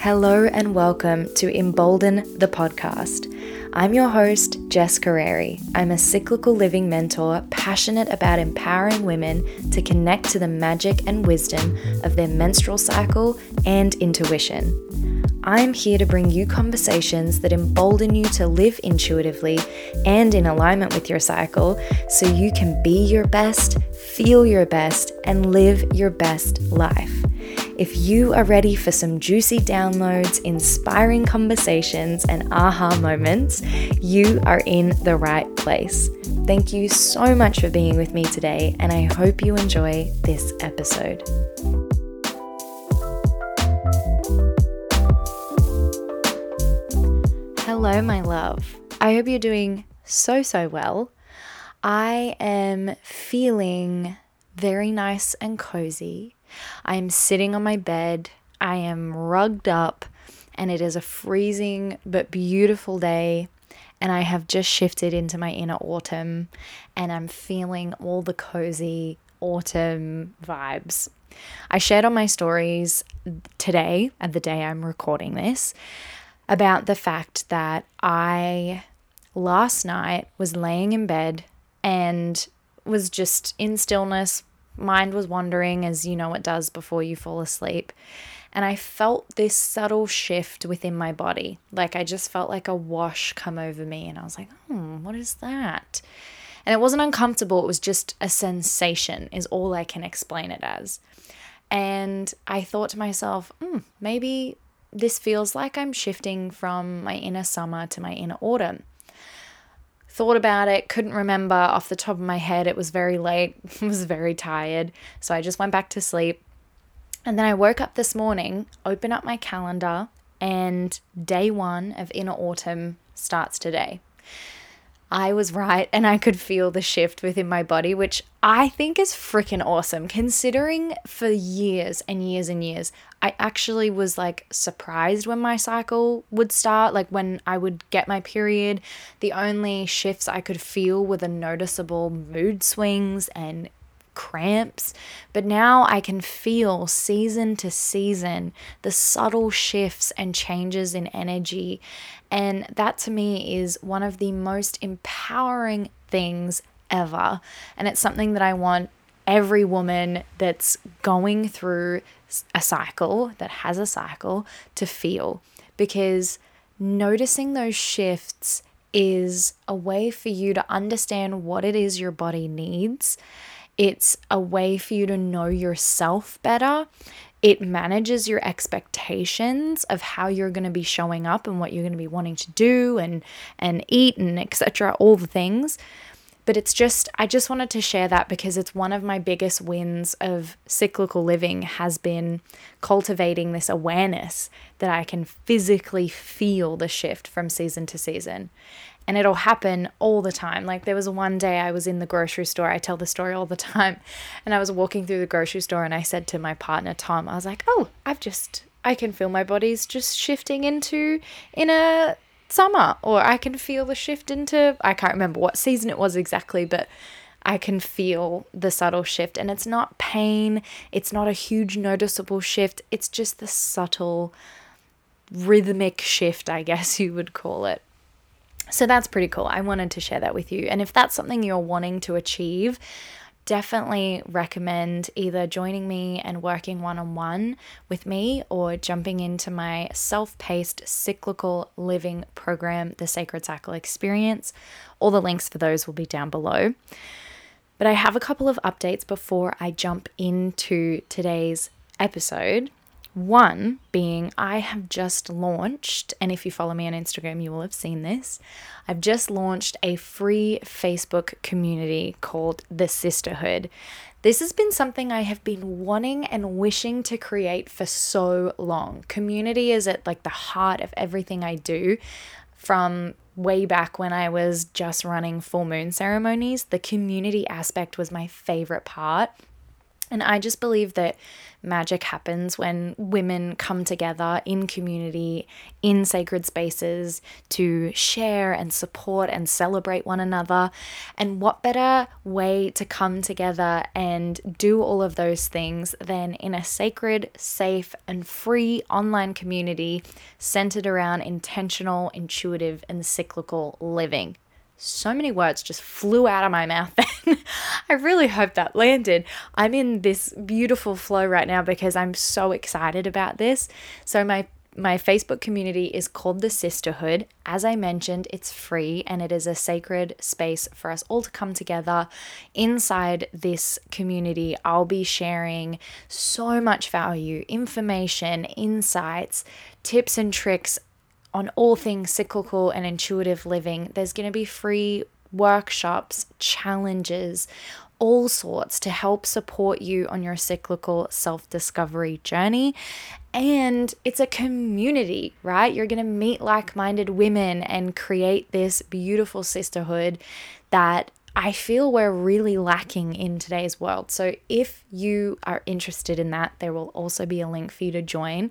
Hello and welcome to Embolden, the podcast. I'm your host, Jess Curreri. I'm a cyclical living mentor passionate about empowering women to connect to the magic and wisdom of their menstrual cycle and intuition. I'm here to bring you conversations that embolden you to live intuitively and in alignment with your cycle so you can be your best, feel your best, and live your best life. If you are ready for some juicy downloads, inspiring conversations, and aha moments, you are in the right place. Thank you so much for being with me today, and I hope you enjoy this episode. Hello, my love. I hope you're doing so well. I am feeling very nice and cozy. I am sitting on my bed, I am rugged up, and it is a freezing but beautiful day, and I have just shifted into my inner autumn, and I'm feeling all the cozy autumn vibes. I shared on my stories today, and the day I'm recording this, about the fact that I last night was laying in bed and was just in stillness. Mind was wandering, as you know it does before you fall asleep, and I felt this subtle shift within my body. Like, I just felt like a wash come over me, and I was like, what is that? And it wasn't uncomfortable, it was just a sensation is all I can explain it as. And I thought to myself, maybe this feels like I'm shifting from my inner summer to my inner autumn. Thought about it, couldn't remember off the top of my head. It was very late, I was very tired, so I just went back to sleep. And then I woke up this morning, opened up my calendar, and day one of inner autumn starts today. I was right, and I could feel the shift within my body, which I think is freaking awesome, considering for years and years and years, I actually was like surprised when my cycle would start, like when I would get my period. The only shifts I could feel were the noticeable mood swings and cramps, but now I can feel season to season the subtle shifts and changes in energy, and that to me is one of the most empowering things ever, and it's something that I want every woman that's going through a cycle, that has a cycle, to feel, because noticing those shifts is a way for you to understand what it is your body needs. It's a way for you to know yourself better. It manages your expectations of how you're going to be showing up and what you're going to be wanting to do and eat and etc., all the things. But it's just, I just wanted to share that because it's one of my biggest wins of cyclical living has been cultivating this awareness that I can physically feel the shift from season to season. And it'll happen all the time. Like, there was one day I was in the grocery store. I tell the story all the time. And I was walking through the grocery store and I said to my partner, Tom, I was like, I can feel my body's just shifting into inner summer. Or I can feel the shift into, I can't remember what season it was exactly, but I can feel the subtle shift. And it's not pain. It's not a huge noticeable shift. It's just the subtle rhythmic shift, I guess you would call it. So that's pretty cool. I wanted to share that with you. And if that's something you're wanting to achieve, definitely recommend either joining me and working one-on-one with me or jumping into my self-paced cyclical living program, The Sacred Cycle Experience. All the links for those will be down below. But I have a couple of updates before I jump into today's episode. One being, I have just launched, and if you follow me on Instagram, you will have seen this. I've just launched a free Facebook community called The Sisterhood. This has been something I have been wanting and wishing to create for so long. Community is at like the heart of everything I do. From way back when I was just running full moon ceremonies, the community aspect was my favorite part. And I just believe that magic happens when women come together in community, in sacred spaces to share and support and celebrate one another. And what better way to come together and do all of those things than in a sacred, safe, and free online community centered around intentional, intuitive, and cyclical living. So many words just flew out of my mouth then. I really hope that landed. I'm in this beautiful flow right now because I'm so excited about this. So my Facebook community is called The Sisterhood. As I mentioned, it's free and it is a sacred space for us all to come together. Inside this community, I'll be sharing so much value, information, insights, tips and tricks on all things cyclical and intuitive living. There's going to be free workshops, challenges, all sorts to help support you on your cyclical self-discovery journey. And it's a community, right? You're going to meet like-minded women and create this beautiful sisterhood that I feel we're really lacking in today's world. So if you are interested in that, there will also be a link for you to join.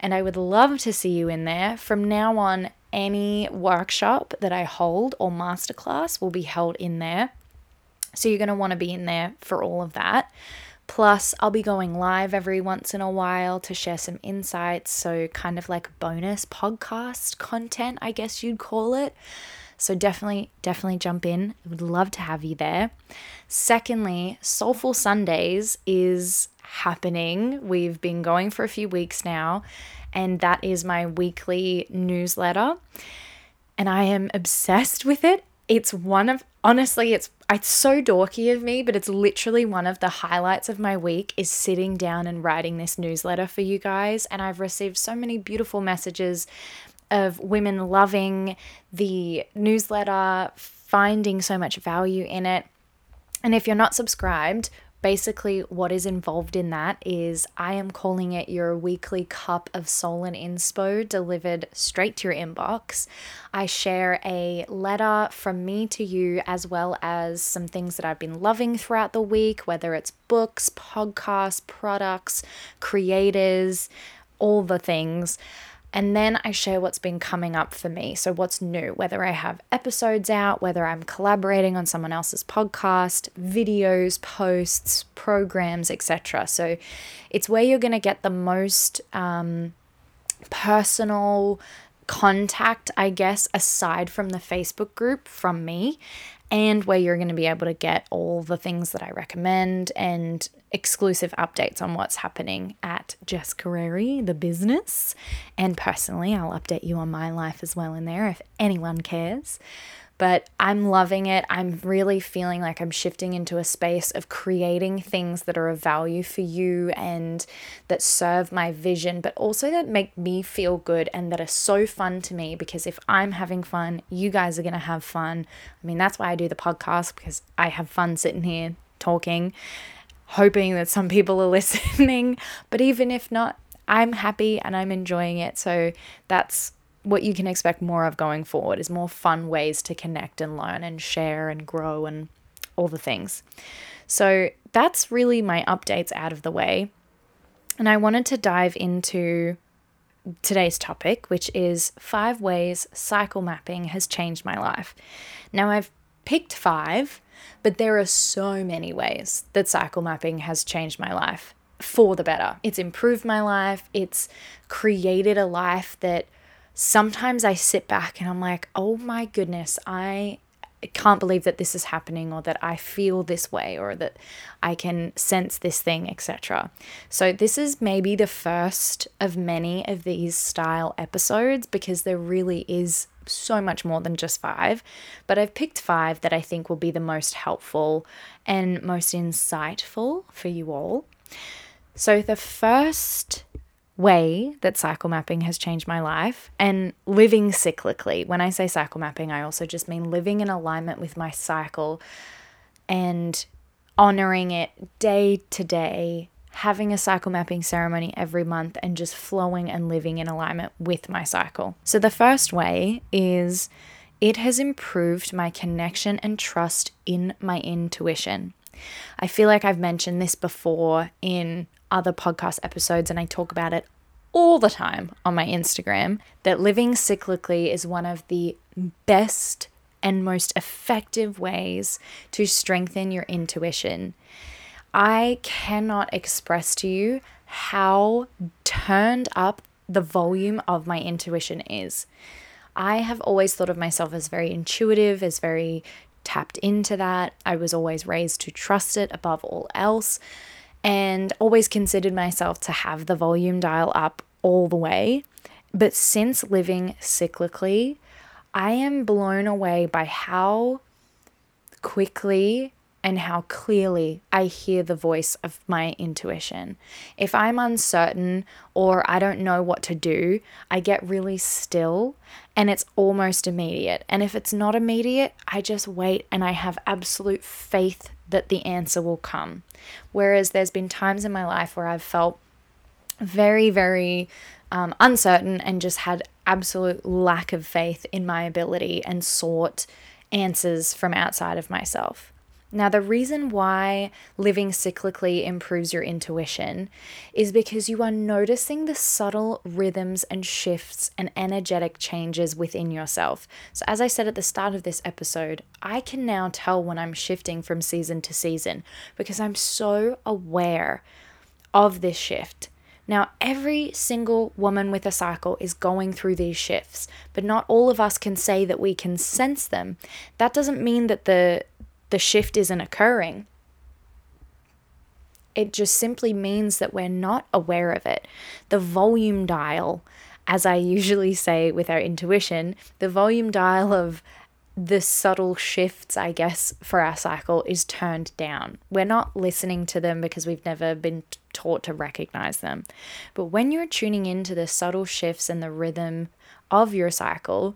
And I would love to see you in there. From now on, any workshop that I hold or masterclass will be held in there. So you're going to want to be in there for all of that. Plus, I'll be going live every once in a while to share some insights. So kind of like bonus podcast content, I guess you'd call it. So definitely jump in. I would love to have you there. Secondly, Soulful Sundays is happening. We've been going for a few weeks now, and that is my weekly newsletter. And I am obsessed with it. It's one of, honestly, it's so dorky of me, but it's literally one of the highlights of my week is sitting down and writing this newsletter for you guys. And I've received so many beautiful messages of women loving the newsletter, finding so much value in it. And if you're not subscribed, basically what is involved in that is I am calling it your weekly cup of soul and inspo delivered straight to your inbox. I share a letter from me to you, as well as some things that I've been loving throughout the week, whether it's books, podcasts, products, creators, all the things. And then I share what's been coming up for me. So what's new, whether I have episodes out, whether I'm collaborating on someone else's podcast, videos, posts, programs, etc. So it's where you're going to get the most personal contact, I guess, aside from the Facebook group from me, and where you're going to be able to get all the things that I recommend and exclusive updates on what's happening at Jess Curreri, the business. And personally, I'll update you on my life as well in there if anyone cares. But I'm loving it. I'm really feeling like I'm shifting into a space of creating things that are of value for you and that serve my vision, but also that make me feel good and that are so fun to me, because if I'm having fun, you guys are going to have fun. I mean, that's why I do the podcast, because I have fun sitting here talking, hoping that some people are listening. But even if not, I'm happy and I'm enjoying it. So that's what you can expect more of going forward, is more fun ways to connect and learn and share and grow and all the things. So that's really my updates out of the way. And I wanted to dive into today's topic, which is 5 ways cycle mapping has changed my life. Now, I've picked 5, but there are so many ways that cycle mapping has changed my life for the better. It's improved my life. It's created a life that sometimes I sit back and I'm like, oh my goodness, I can't believe that this is happening, or that I feel this way, or that I can sense this thing, etc. So this is maybe the first of many of these style episodes, because there really is so much more than just 5, but I've picked 5 that I think will be the most helpful and most insightful for you all. So the first way that cycle mapping has changed my life, and living cyclically. When I say cycle mapping, I also just mean living in alignment with my cycle and honoring it day to day, having a cycle mapping ceremony every month, and just flowing and living in alignment with my cycle. So the first way is it has improved my connection and trust in my intuition. I feel like I've mentioned this before in other podcast episodes, and I talk about it all the time on my Instagram, that living cyclically is one of the best and most effective ways to strengthen your intuition. I cannot express to you how turned up the volume of my intuition is. I have always thought of myself as very intuitive, as very tapped into that. I was always raised to trust it above all else, and always considered myself to have the volume dial up all the way. But since living cyclically, I am blown away by how quickly and how clearly I hear the voice of my intuition. If I'm uncertain or I don't know what to do, I get really still and it's almost immediate. And if it's not immediate, I just wait and I have absolute faith that the answer will come. Whereas there's been times in my life where I've felt very, very uncertain and just had absolute lack of faith in my ability and sought answers from outside of myself. Now, the reason why living cyclically improves your intuition is because you are noticing the subtle rhythms and shifts and energetic changes within yourself. So as I said at the start of this episode, I can now tell when I'm shifting from season to season because I'm so aware of this shift. Now, every single woman with a cycle is going through these shifts, but not all of us can say that we can sense them. That doesn't mean that the shift isn't occurring. It just simply means that we're not aware of it. The volume dial, as I usually say with our intuition, the volume dial of the subtle shifts, I guess, for our cycle is turned down. We're not listening to them because we've never been taught to recognize them. But when you're tuning into the subtle shifts and the rhythm of your cycle,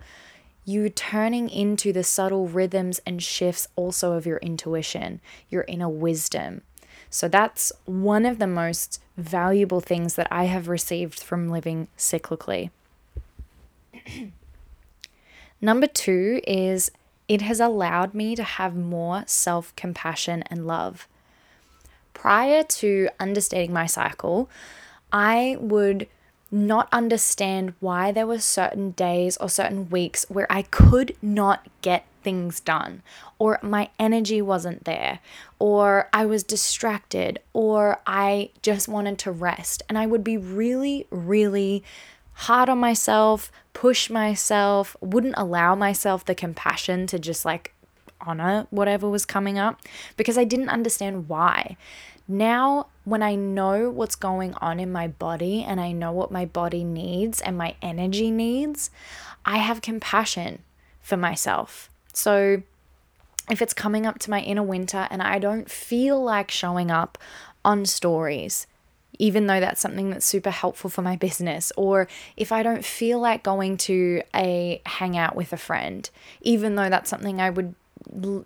you turning into the subtle rhythms and shifts also of your intuition, your inner wisdom. So that's one of the most valuable things that I have received from living cyclically. Number 2 is it has allowed me to have more self-compassion and love. Prior to understanding my cycle, I would not understand why there were certain days or certain weeks where I could not get things done, or my energy wasn't there, or I was distracted, or I just wanted to rest. And I would be really, really hard on myself, push myself, wouldn't allow myself the compassion to just like honor whatever was coming up because I didn't understand why. Now, when I know what's going on in my body and I know what my body needs and my energy needs, I have compassion for myself. So if it's coming up to my inner winter and I don't feel like showing up on stories, even though that's something that's super helpful for my business, or if I don't feel like going to a hangout with a friend, even though that's something I would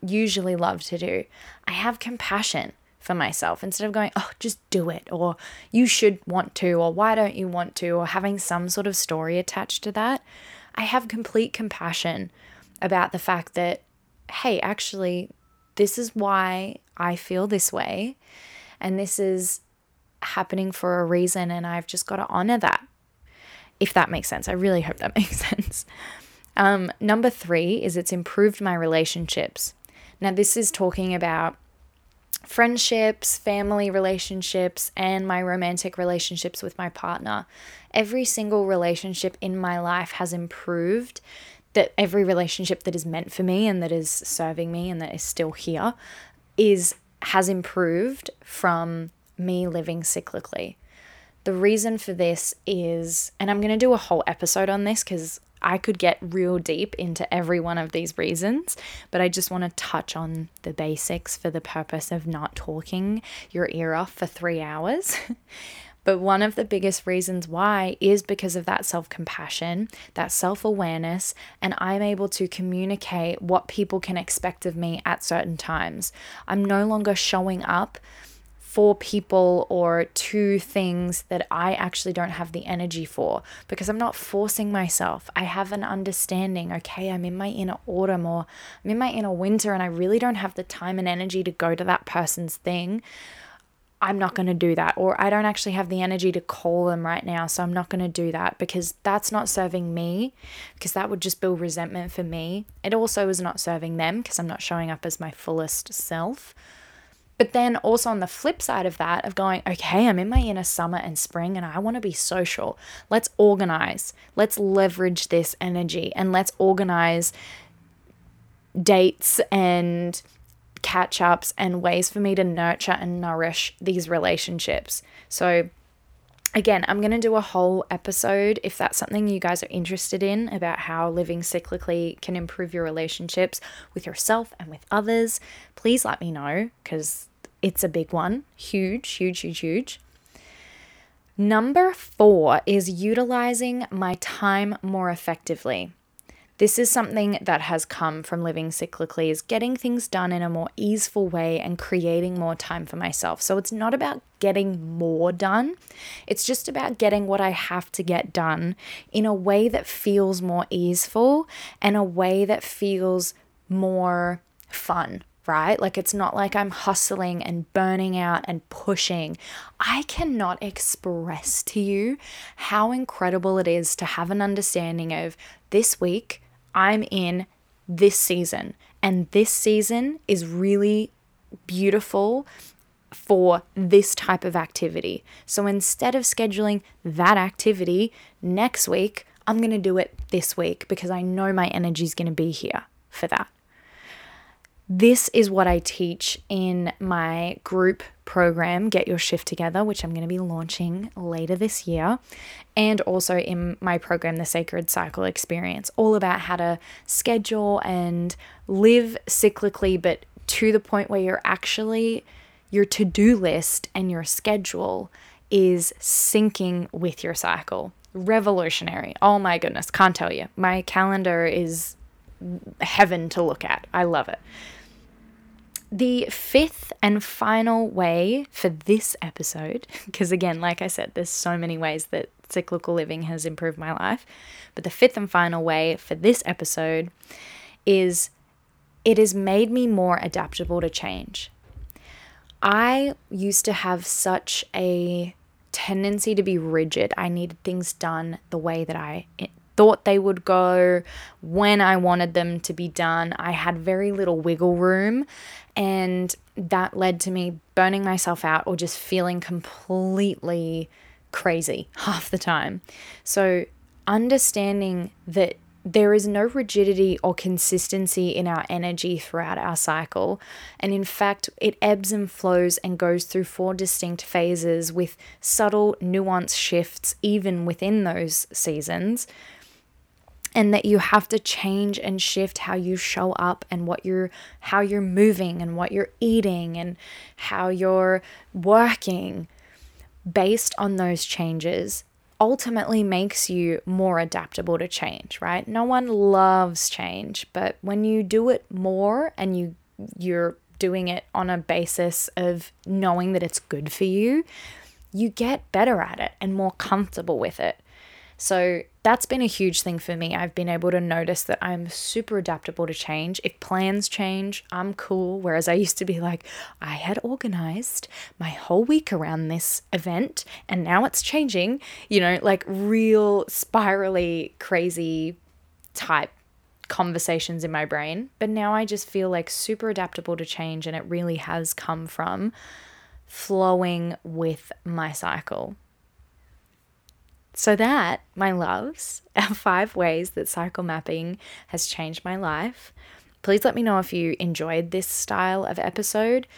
usually love to do, I have compassion for myself instead of going, oh, just do it, or you should want to, or why don't you want to, or having some sort of story attached to that. I have complete compassion about the fact that, hey, actually, this is why I feel this way, and this is happening for a reason, and I've just got to honor that, if that makes sense. I really hope that makes sense. Number 3 is it's improved my relationships. Now, this is talking about friendships, family relationships, and my romantic relationships with my partner. Every single relationship in my life has improved. That every relationship that is meant for me and that is serving me and that is still here has improved from me living cyclically. The reason for this is, and I'm going to do a whole episode on this because I could get real deep into every one of these reasons, but I just want to touch on the basics for the purpose of not talking your ear off for 3 hours. But one of the biggest reasons why is because of that self-compassion, that self-awareness, and I'm able to communicate what people can expect of me at certain times. I'm no longer showing up for people or to things that I actually don't have the energy for, because I'm not forcing myself. I have an understanding, okay, I'm in my inner autumn or I'm in my inner winter and I really don't have the time and energy to go to that person's thing. I'm not going to do that, or I don't actually have the energy to call them right now, so I'm not going to do that because that's not serving me, because that would just build resentment for me. It also is not serving them because I'm not showing up as my fullest self. But then also on the flip side of that, of going, okay, I'm in my inner summer and spring and I want to be social. Let's organize. Let's leverage this energy and let's organize dates and catch-ups and ways for me to nurture and nourish these relationships. So again, I'm going to do a whole episode if that's something you guys are interested in about how living cyclically can improve your relationships with yourself and with others. Please let me know because it's a big one. Huge, huge, huge, huge. Number 4 is utilizing my time more effectively. This is something that has come from living cyclically, is getting things done in a more easeful way and creating more time for myself. So it's not about getting more done. It's just about getting what I have to get done in a way that feels more easeful and a way that feels more fun, right? Like it's not like I'm hustling and burning out and pushing. I cannot express to you how incredible it is to have an understanding of this week, I'm in this season, and this season is really beautiful for this type of activity. So instead of scheduling that activity next week, I'm going to do it this week because I know my energy is going to be here for that. This is what I teach in my group program, Get Your Shift Together, which I'm going to be launching later this year, and also in my program, The Sacred Cycle Experience, all about how to schedule and live cyclically, but to the point where you're actually, your to-do list and your schedule is syncing with your cycle. Revolutionary. Oh my goodness, can't tell you. My calendar is heaven to look at. I love it. The 5th and final way for this episode, because again, like I said, there's so many ways that cyclical living has improved my life, but the 5th and final way for this episode is it has made me more adaptable to change. I used to have such a tendency to be rigid. I needed things done the way that I thought they would go, when I wanted them to be done. I had very little wiggle room, and that led to me burning myself out or just feeling completely crazy half the time. So understanding that there is no rigidity or consistency in our energy throughout our cycle. And in fact, it ebbs and flows and goes through 4 distinct phases with subtle nuanced shifts, even within those seasons. And that you have to change and shift how you show up and how you're moving and what you're eating and how you're working based on those changes. Ultimately makes you more adaptable to change, right? No one loves change, but when you do it more and you're doing it on a basis of knowing that it's good for you, you get better at it and more comfortable with it. So that's been a huge thing for me. I've been able to notice that I'm super adaptable to change. If plans change, I'm cool. Whereas I used to be like, I had organized my whole week around this event and now it's changing, you know, like real spirally crazy type conversations in my brain. But now I just feel like super adaptable to change, and it really has come from flowing with my cycle. So that, my loves, are 5 ways that cycle mapping has changed my life. Please let me know if you enjoyed this style of episode.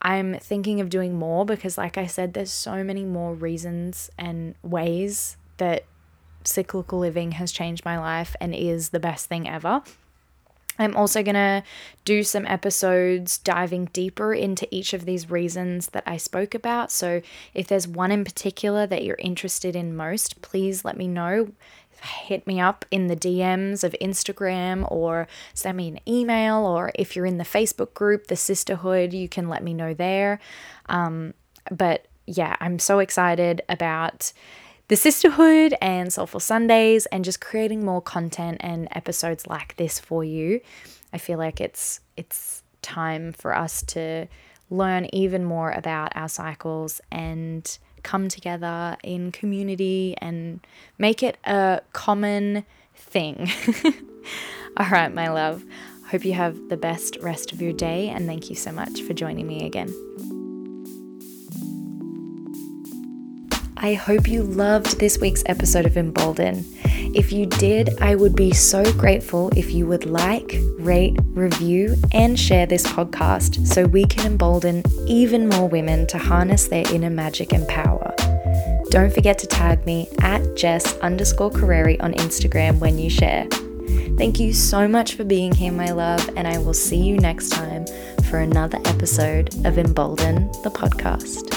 I'm thinking of doing more because, like I said, there's so many more reasons and ways that cyclical living has changed my life and is the best thing ever. I'm also going to do some episodes diving deeper into each of these reasons that I spoke about. So if there's one in particular that you're interested in most, please let me know. Hit me up in the DMs of Instagram or send me an email, or if you're in the Facebook group, The Sisterhood, you can let me know there. But yeah, I'm so excited about the Sisterhood and Soulful Sundays and just creating more content and episodes like this for you. I feel like it's time for us to learn even more about our cycles and come together in community and make it a common thing. All right, my love. Hope you have the best rest of your day, and thank you so much for joining me again. I hope you loved this week's episode of Embolden. If you did, I would be so grateful if you would like, rate, review, and share this podcast so we can embolden even more women to harness their inner magic and power. Don't forget to tag me at Jess_Curreri on Instagram when you share. Thank you so much for being here, my love, and I will see you next time for another episode of Embolden, the podcast.